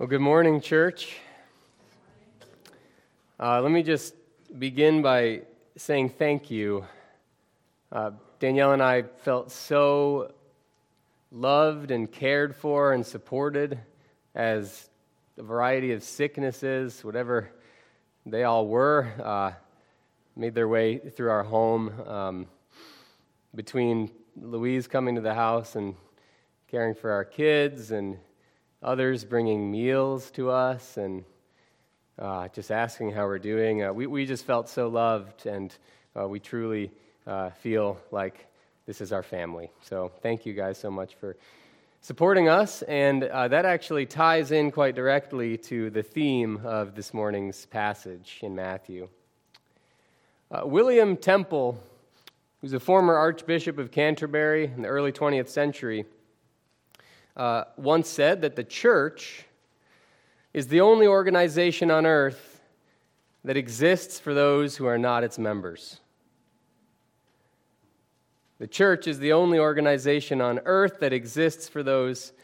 Well, good morning, church. Let me just begin by saying thank you. Danielle and I felt so loved and cared for and supported as a variety of sicknesses, whatever they all were, made their way through our home. Between Louise coming to the house and caring for our kids and others bringing meals to us and just asking how we're doing. We just felt so loved, and we truly feel like this is our family. So thank you guys so much for supporting us, and that actually ties in quite directly to the theme of this morning's passage in Matthew. William Temple, who's a former Archbishop of Canterbury in the early 20th century, once said that the church is the only organization on earth that exists for those who are not its members. The church is the only organization on earth that exists for those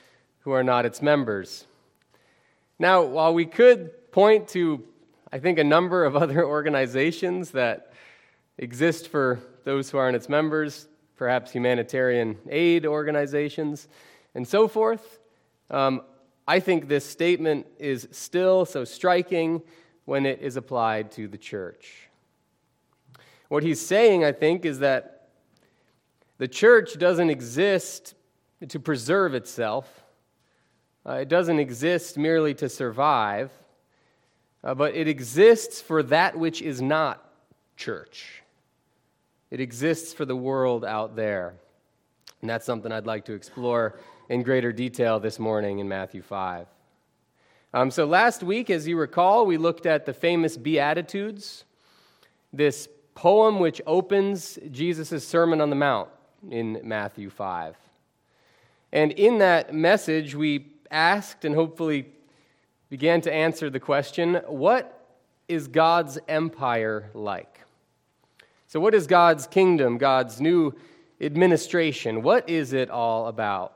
who are not its members. Now, while we could point to, I think, a number of other organizations that exist for those who aren't its members, perhaps humanitarian aid organizations, and so forth, I think this statement is still so striking when it is applied to the church. What he's saying, I think, is that the church doesn't exist to preserve itself. It doesn't exist merely to survive, but it exists for that which is not church. It exists for the world out there. And that's something I'd like to explore in greater detail this morning in Matthew 5. So last week, as you recall, we looked at the famous Beatitudes, this poem which opens Jesus' Sermon on the Mount in Matthew 5. And in that message, we asked and hopefully began to answer the question, what is God's empire like? So what is God's kingdom, God's new administration? What is it all about?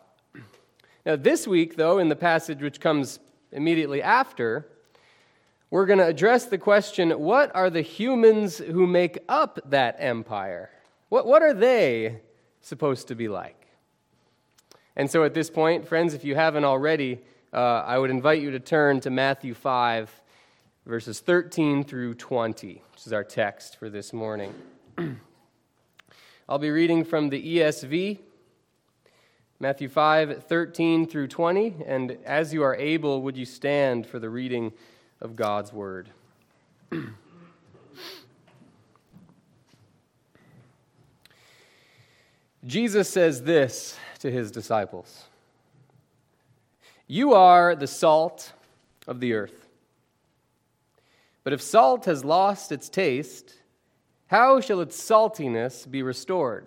Now, this week, though, in the passage which comes immediately after, we're going to address the question, what are the humans who make up that empire? What are they supposed to be like? And so at this point, friends, if you haven't already, I would invite you to turn to Matthew 5, verses 13 through 20, which is our text for this morning. I'll be reading from the ESV, Matthew 5, 13 through 20, and as you are able, would you stand for the reading of God's word? Jesus says this to his disciples, "You are the salt of the earth. But if salt has lost its taste, how shall its saltiness be restored?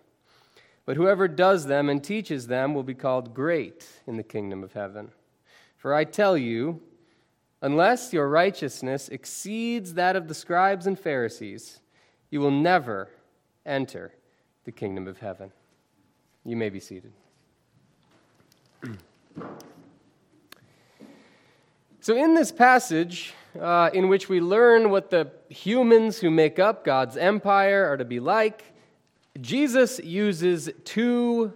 But whoever does them and teaches them will be called great in the kingdom of heaven. For I tell you, unless your righteousness exceeds that of the scribes and Pharisees, you will never enter the kingdom of heaven." You may be seated. So in this passage, in which we learn what the humans who make up God's empire are to be like, Jesus uses two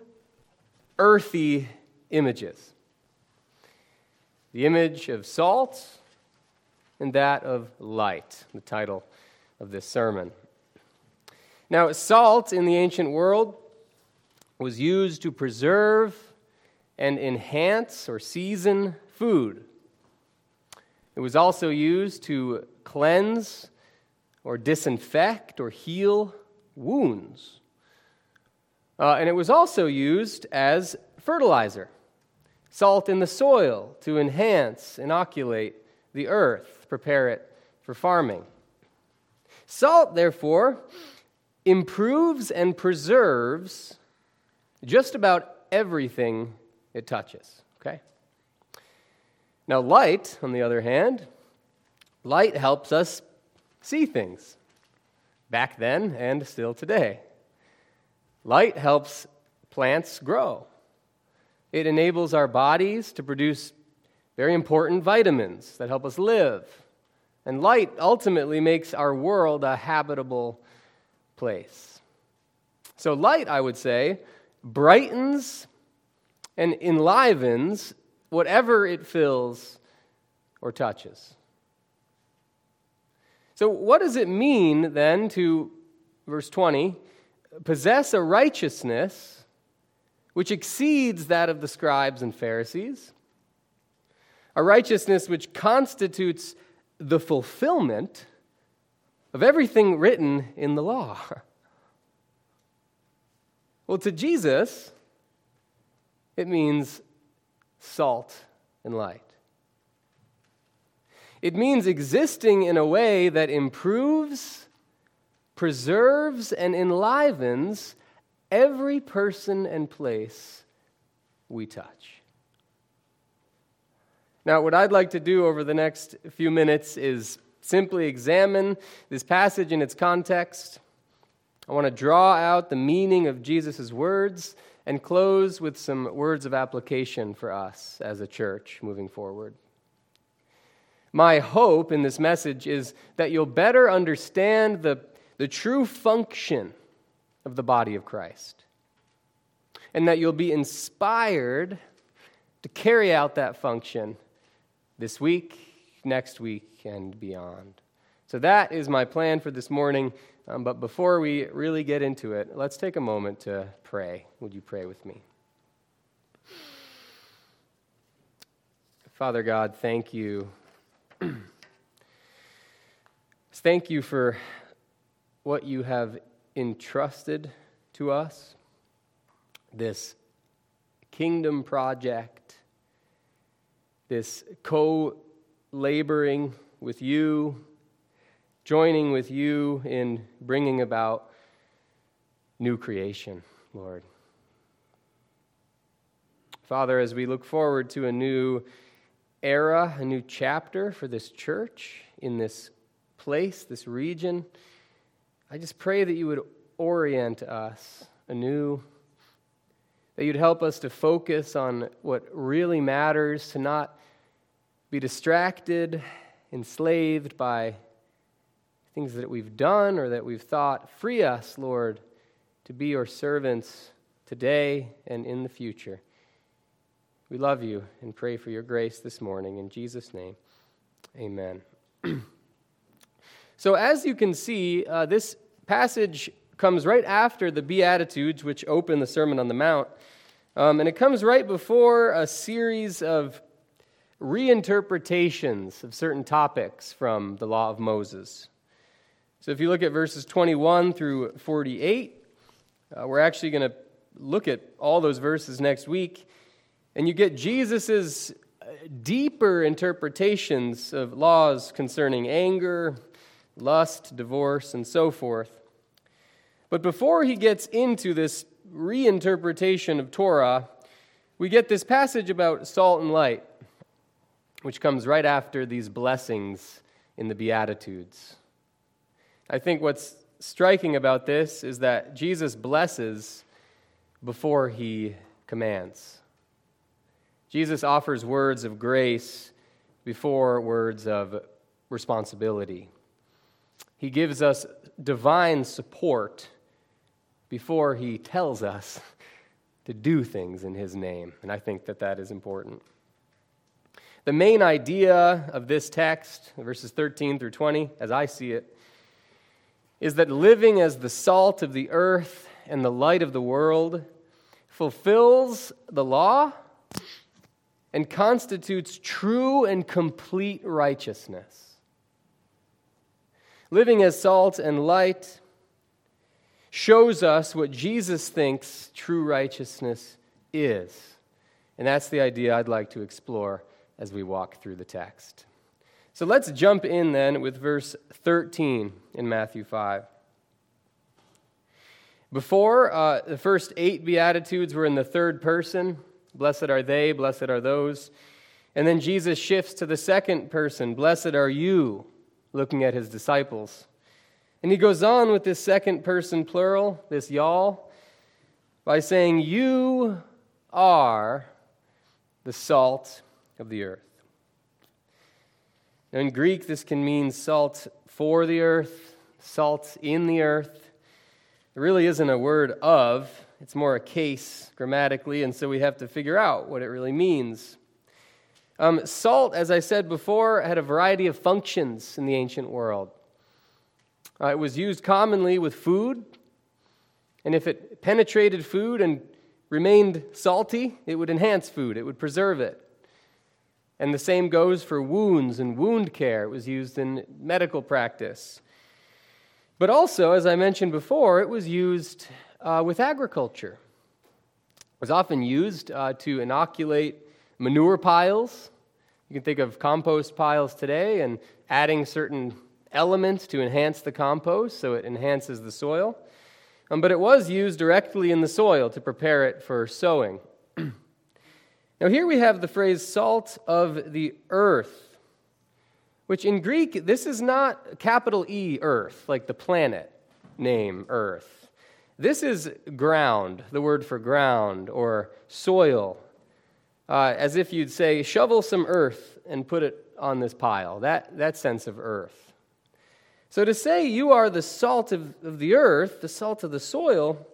earthy images, the image of salt and that of light, the title of this sermon. Now, salt in the ancient world was used to preserve and enhance or season food. It was also used to cleanse or disinfect or heal wounds. And it was also used as fertilizer, salt in the soil to enhance, inoculate the earth, prepare it for farming. Salt, therefore, improves and preserves just about everything it touches, okay? Now, light, on the other hand, light helps us see things back then and still today. Light helps plants grow. It enables our bodies to produce very important vitamins that help us live. And light ultimately makes our world a habitable place. So light, I would say, brightens and enlivens whatever it fills or touches. So what does it mean then to, verse 20, possess a righteousness which exceeds that of the scribes and Pharisees, a righteousness which constitutes the fulfillment of everything written in the law? Well, to Jesus, it means salt and light. It means existing in a way that improves, preserves, and enlivens every person and place we touch. Now, what I'd like to do over the next few minutes is simply examine this passage in its context. I want to draw out the meaning of Jesus' words and close with some words of application for us as a church moving forward. My hope in this message is that you'll better understand the true function of the body of Christ, and that you'll be inspired to carry out that function this week, next week, and beyond. So that is my plan for this morning. But before we really get into it, let's take a moment to pray. Would you pray with me? Father God, thank you. Thank you for what you have entrusted to us, this kingdom project, this co-laboring with you, joining with you in bringing about new creation, Lord. Father, as we look forward to a new era, a new chapter for this church, in this place, this region, I just pray that you would orient us anew, that you'd help us to focus on what really matters, to not be distracted, enslaved by things that we've done or that we've thought. Free us, Lord, to be your servants today and in the future. We love you and pray for your grace this morning. In Jesus' name, amen. So as you can see, this passage comes right after the Beatitudes, which open the Sermon on the Mount, and it comes right before a series of reinterpretations of certain topics from the Law of Moses. So if you look at verses 21 through 48, we're actually going to look at all those verses next week, and you get Jesus' deeper interpretations of laws concerning anger, lust, divorce, and so forth. But before he gets into this reinterpretation of Torah, we get this passage about salt and light, which comes right after these blessings in the Beatitudes. I think what's striking about this is that Jesus blesses before he commands. Jesus offers words of grace before words of responsibility. He gives us divine support before he tells us to do things in his name. And I think that that is important. The main idea of this text, verses 13 through 20, as I see it, is that living as the salt of the earth and the light of the world fulfills the law and constitutes true and complete righteousness. Living as salt and light shows us what Jesus thinks true righteousness is. And that's the idea I'd like to explore as we walk through the text. So let's jump in then with verse 13 in Matthew 5. Before, the first 8 Beatitudes were in the third person. Blessed are they, blessed are those. And then Jesus shifts to the second person. Blessed are you, looking at his disciples. And he goes on with this second person plural, this y'all, by saying, you are the salt of the earth. Now in Greek, this can mean salt for the earth, salt in the earth. It really isn't a word of, it's more a case grammatically, and so we have to figure out what it really means. Salt, as I said before, had a variety of functions in the ancient world. It was used commonly with food, and if it penetrated food and remained salty, it would enhance food, it would preserve it. And the same goes for wounds and wound care. It was used in medical practice. But also, as I mentioned before, it was used with agriculture. It was often used to inoculate manure piles. You can think of compost piles today and adding certain elements to enhance the compost, so it enhances the soil. But it was used directly in the soil to prepare it for sowing. Now here we have the phrase salt of the earth, which in Greek, this is not capital E, earth, like the planet name, earth. This is ground, the word for ground, or soil, as if you'd say, shovel some earth and put it on this pile, that sense of earth. So to say you are the salt of the earth, the salt of the soil,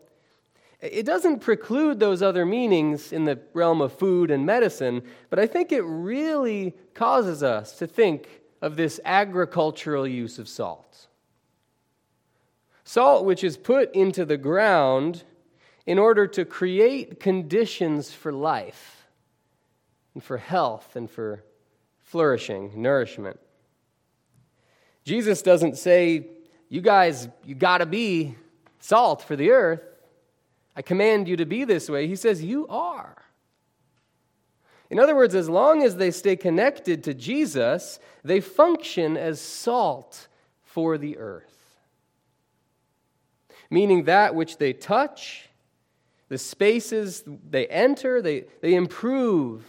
it doesn't preclude those other meanings in the realm of food and medicine, but I think it really causes us to think of this agricultural use of salt. Salt which is put into the ground in order to create conditions for life and for health and for flourishing, nourishment. Jesus doesn't say, you guys, you gotta be salt for the earth. I command you to be this way. He says, you are. In other words, as long as they stay connected to Jesus, they function as salt for the earth. Meaning that which they touch, the spaces they enter, they improve,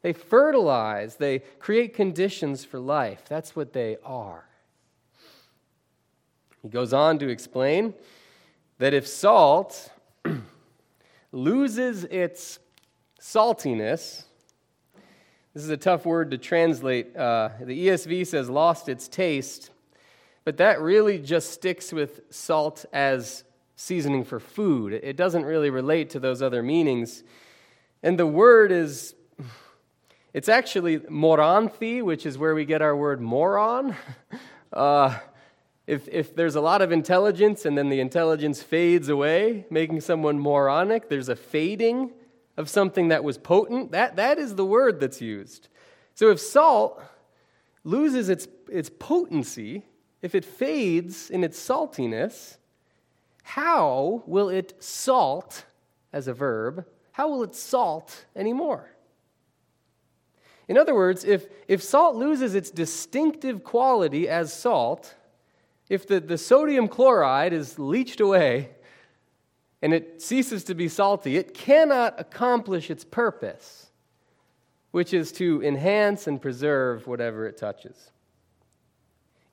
they fertilize, they create conditions for life. That's what they are. He goes on to explain that if salt loses its saltiness, this is a tough word to translate. The ESV says lost its taste, but that really just sticks with salt as seasoning for food. It doesn't really relate to those other meanings. And the word is, it's actually moranthi, which is where we get our word moron. If there's a lot of intelligence and then the intelligence fades away, making someone moronic, there's a fading of something that was potent, that is the word that's used. So if salt loses its potency, if it fades in its saltiness, how will it salt as a verb? How will it salt anymore? In other words, if salt loses its distinctive quality as salt, if the sodium chloride is leached away, and it ceases to be salty, it cannot accomplish its purpose, which is to enhance and preserve whatever it touches.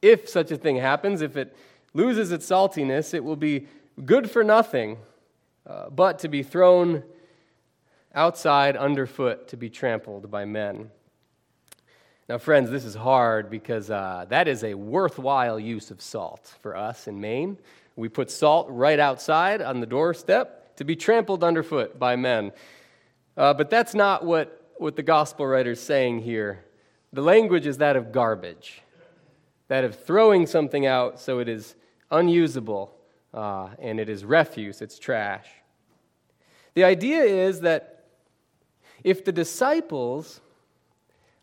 If such a thing happens, if it loses its saltiness, it will be good for nothing, but to be thrown outside, underfoot, to be trampled by men. Now, friends, this is hard because that is a worthwhile use of salt for us in Maine. We put salt right outside on the doorstep to be trampled underfoot by men. But that's not what the gospel writer's saying here The language is that of garbage, that of throwing something out so it is unusable, and it is refuse, it's trash. The idea is that if the disciples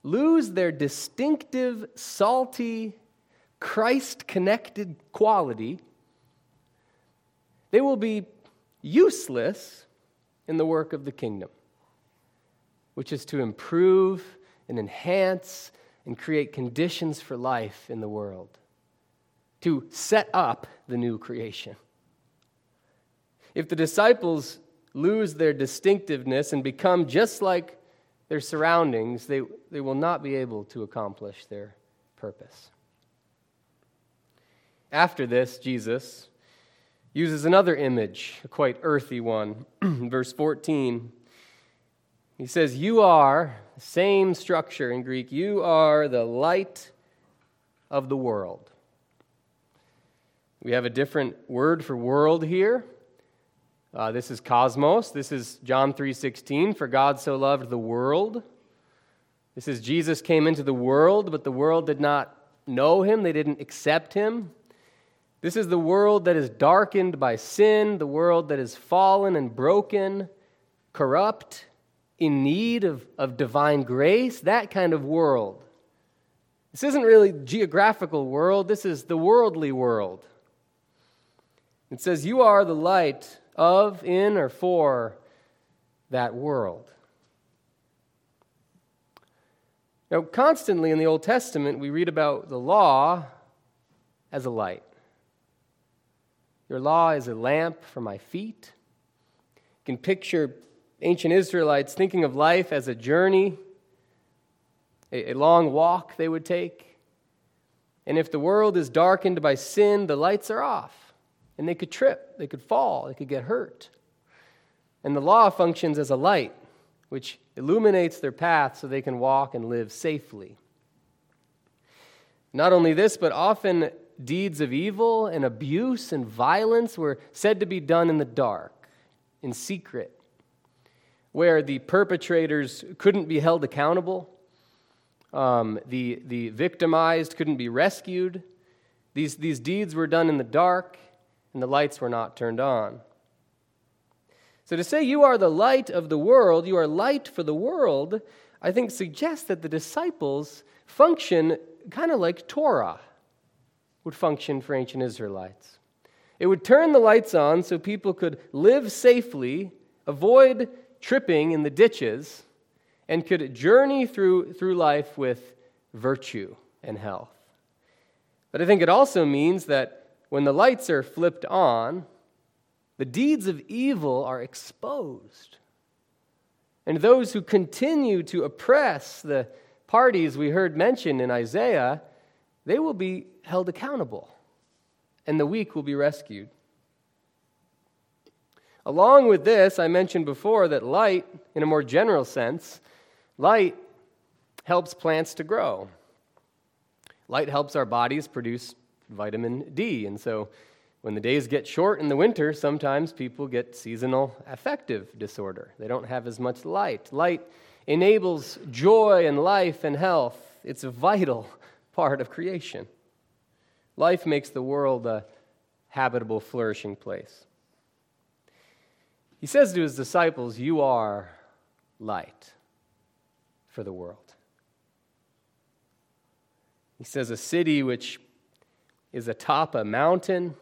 lose their distinctive, salty, Christ-connected quality, they will be useless in the work of the kingdom, which is to improve and enhance and create conditions for life in the world, to set up the new creation. If the disciples lose their distinctiveness and become just like their surroundings, they will not be able to accomplish their purpose. After this, Jesus uses another image, a quite earthy one. Verse 14, he says, you are, same structure in Greek, you are the light of the world. We have a different word for world here. This is cosmos. This is John 3.16, for God so loved the world. This is Jesus came into the world, but the world did not know him. They didn't accept him. This is the world that is darkened by sin, the world that is fallen and broken, corrupt, in need of divine grace, that kind of world. This isn't really geographical world. This is the worldly world. It says, you are the light of, in, or for that world. Now, constantly in the Old Testament, we read about the law as a light. Your law is a lamp for my feet. You can picture ancient Israelites thinking of life as a journey, a long walk they would take. And if the world is darkened by sin, the lights are off. And they could trip, they could fall, they could get hurt. And the law functions as a light, which illuminates their path so they can walk and live safely. Not only this, but often deeds of evil and abuse and violence were said to be done in the dark, in secret, where the perpetrators couldn't be held accountable, the victimized couldn't be rescued. These deeds were done in the dark, and the lights were not turned on. So to say you are the light of the world, you are light for the world, I think suggests that the disciples function kind of like Torah would function for ancient Israelites. It would turn the lights on so people could live safely, avoid tripping in the ditches, and could journey through life with virtue and health. But I think it also means that when the lights are flipped on, the deeds of evil are exposed. And those who continue to oppress the parties we heard mentioned in Isaiah, they will be held accountable, and the weak will be rescued. Along with this, I mentioned before that light, in a more general sense, light helps plants to grow. Light helps our bodies produce vitamin D, and so when the days get short in the winter, sometimes people get seasonal affective disorder. They don't have as much light. Light enables joy and life and health. It's vital part of creation. Life makes the world a habitable, flourishing place. He says to his disciples, you are light for the world. He says a city which is atop a mountain.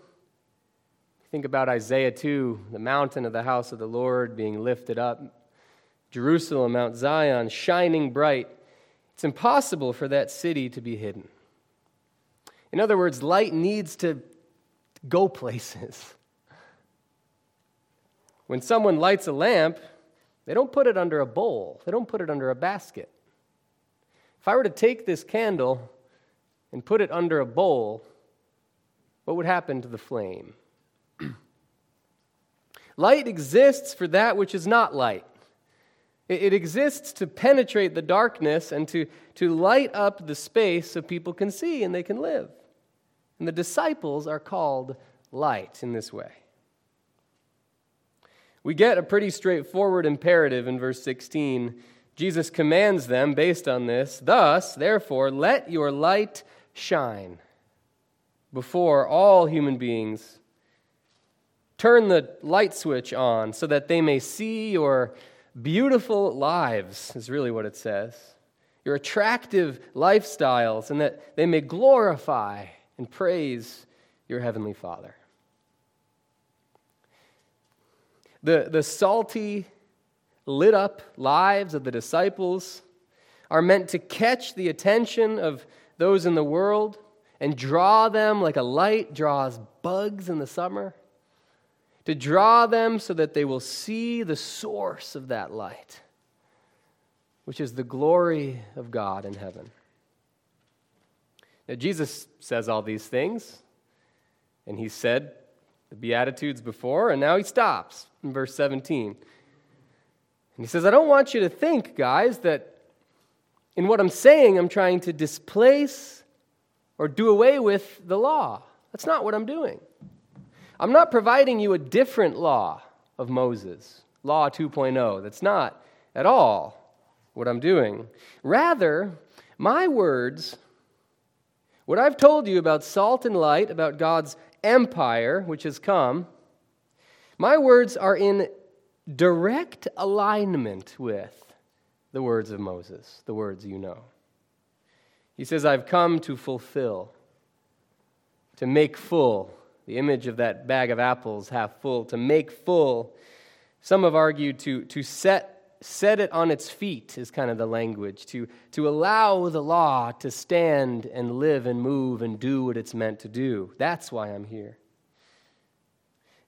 Think about Isaiah 2, the mountain of the house of the Lord being lifted up. Jerusalem, Mount Zion, shining bright. It's impossible for that city to be hidden. In other words, light needs to go places. When someone lights a lamp, they don't put it under a bowl. They don't put it under a basket. If I were to take this candle and put it under a bowl, what would happen to the flame? Light exists for that which is not light. It exists to penetrate the darkness and to light up the space so people can see and they can live. And the disciples are called light in this way. We get a pretty straightforward imperative in verse 16. Jesus commands them based on this, "Thus, therefore, let your light shine before all human beings. Turn the light switch on so that they may see your beautiful lives," is really what it says, "your attractive lifestyles, and that they may glorify and praise your heavenly Father." The salty, lit up lives of the disciples are meant to catch the attention of those in the world and draw them like a light draws bugs in the summer, to draw them so that they will see the source of that light, which is the glory of God in heaven. Now, Jesus says all these things, and he said the Beatitudes before, and now he stops in verse 17. And he says, I don't want you to think, guys, that in what I'm saying, I'm trying to displace or do away with the law. That's not what I'm doing. I'm not providing you a different law of Moses, law 2.0. That's not at all what I'm doing. Rather, my words, what I've told you about salt and light, about God's empire, which has come, my words are in direct alignment with the words of Moses, the words you know. He says, I've come to fulfill, to make full, the image of that bag of apples half full, to make full. Some have argued to set it on its feet is kind of the language, to allow the law to stand and live and move and do what it's meant to do. That's why I'm here.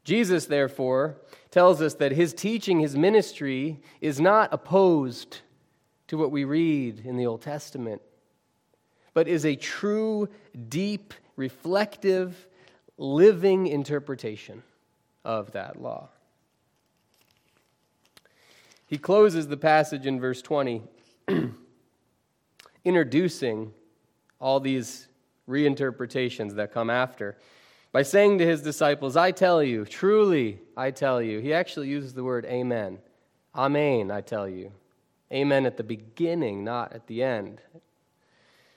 Jesus, therefore, tells us that his teaching, his ministry, is not opposed to what we read in the Old Testament, but is a true, deep, reflective, living interpretation of that law. He closes the passage in verse 20, introducing all these reinterpretations that come after, by saying to his disciples, I tell you, truly I tell you. He actually uses the word amen. Amen, I tell you. Amen at the beginning, not at the end.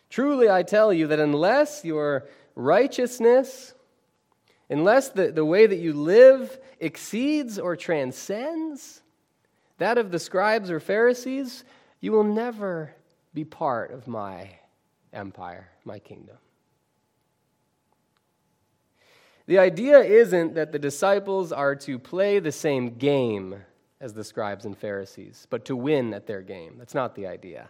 Truly I tell you that unless your righteousness, unless the way that you live exceeds or transcends that of the scribes or Pharisees, you will never be part of my empire, my kingdom. The idea isn't that the disciples are to play the same game as the scribes and Pharisees, but to win at their game. That's not the idea.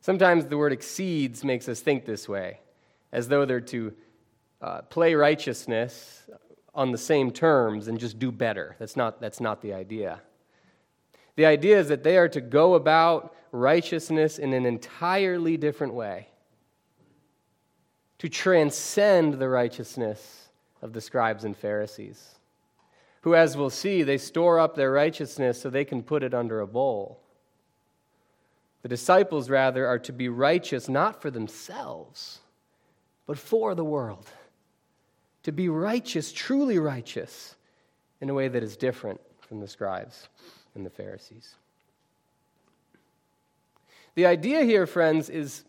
Sometimes the word exceeds makes us think this way, as though they're to play righteousness on the same terms and just do better. That's not the idea. The idea is that they are to go about righteousness in an entirely different way, to transcend the righteousness of the scribes and Pharisees, who, as we'll see, they store up their righteousness so they can put it under a bowl. The disciples, rather, are to be righteous not for themselves, but for the world, to be righteous, truly righteous, in a way that is different from the scribes and the Pharisees. The idea here, friends, is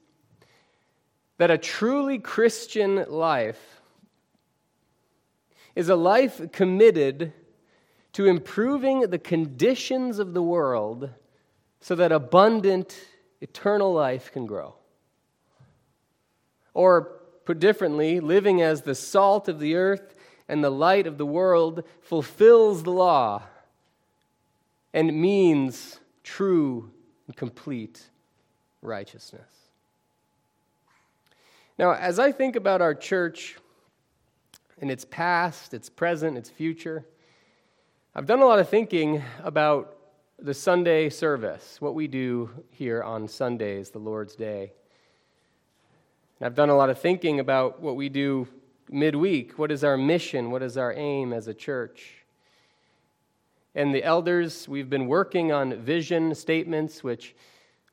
that a truly Christian life is a life committed to improving the conditions of the world so that abundant, eternal life can grow. Or, put differently, living as the salt of the earth and the light of the world fulfills the law and means true and complete righteousness. Now, as I think about our church and its past, its present, its future, I've done a lot of thinking about the Sunday service, what we do here on Sundays, the Lord's Day. And I've done a lot of thinking about what we do midweek. What is our mission? What is our aim as a church? And the elders, we've been working on vision statements, which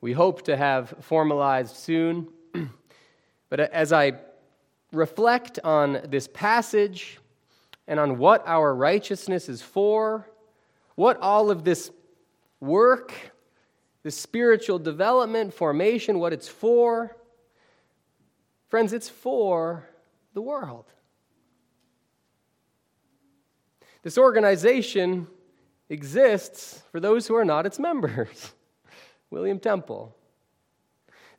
we hope to have formalized soon. But as I reflect on this passage and on what our righteousness is for, what all of this work the spiritual development, formation, what it's for. Friends, it's for the world. This organization exists for those who are not its members. William Temple.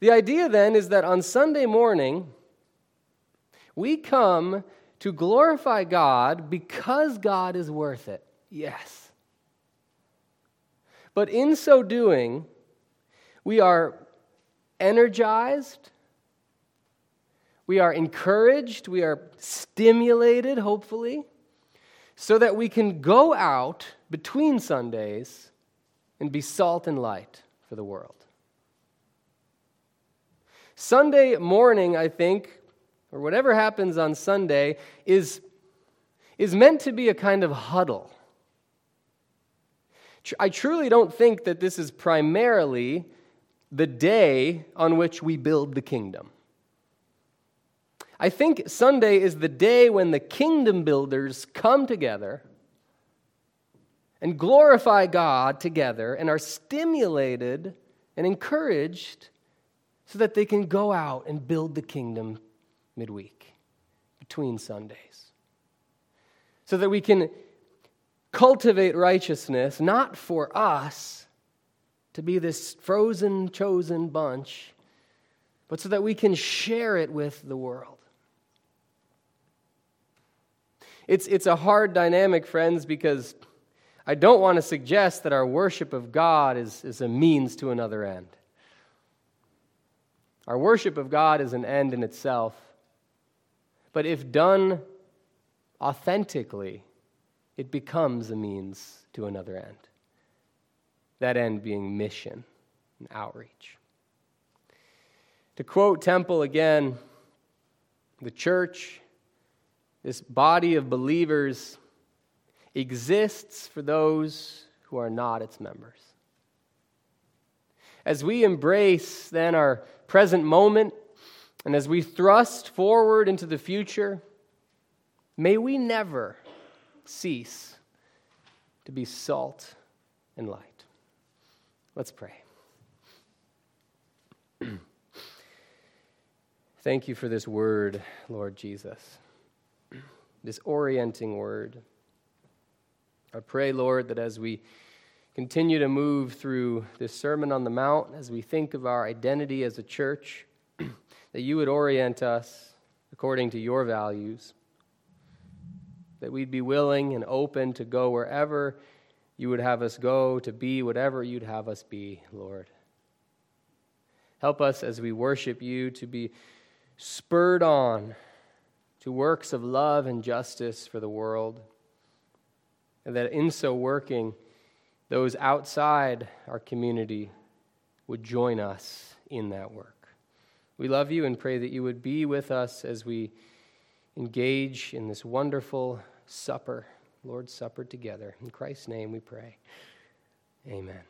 The idea then is that on Sunday morning, we come to glorify God because God is worth it. Yes. But in so doing, we are energized, we are encouraged, we are stimulated, hopefully, so that we can go out between Sundays and be salt and light for the world. Sunday morning, I think, or whatever happens on Sunday, is meant to be a kind of huddle. I truly don't think that this is primarily the day on which we build the kingdom. I think Sunday is the day when the kingdom builders come together and glorify God together and are stimulated and encouraged so that they can go out and build the kingdom midweek between Sundays. So that we can cultivate righteousness, not for us to be this frozen, chosen bunch, but so that we can share it with the world. It's a hard dynamic, friends, because I don't want to suggest that our worship of God is a means to another end. Our worship of God is an end in itself, but if done authentically, it becomes a means to another end. That end being mission and outreach. To quote Temple again, the church, this body of believers, exists for those who are not its members. As we embrace then our present moment, and as we thrust forward into the future, may we never cease to be salt and light. Let's pray. Thank you for this word, Lord Jesus, this orienting word. I pray, Lord, that as we continue to move through this Sermon on the Mount, as we think of our identity as a church, that you would orient us according to your values, that we'd be willing and open to go wherever you would have us go, to be whatever you'd have us be, Lord. Help us as we worship you to be spurred on to works of love and justice for the world, and that in so working, those outside our community would join us in that work. We love you and pray that you would be with us as we engage in this wonderful supper, Lord's Supper together. In Christ's name we pray. Amen.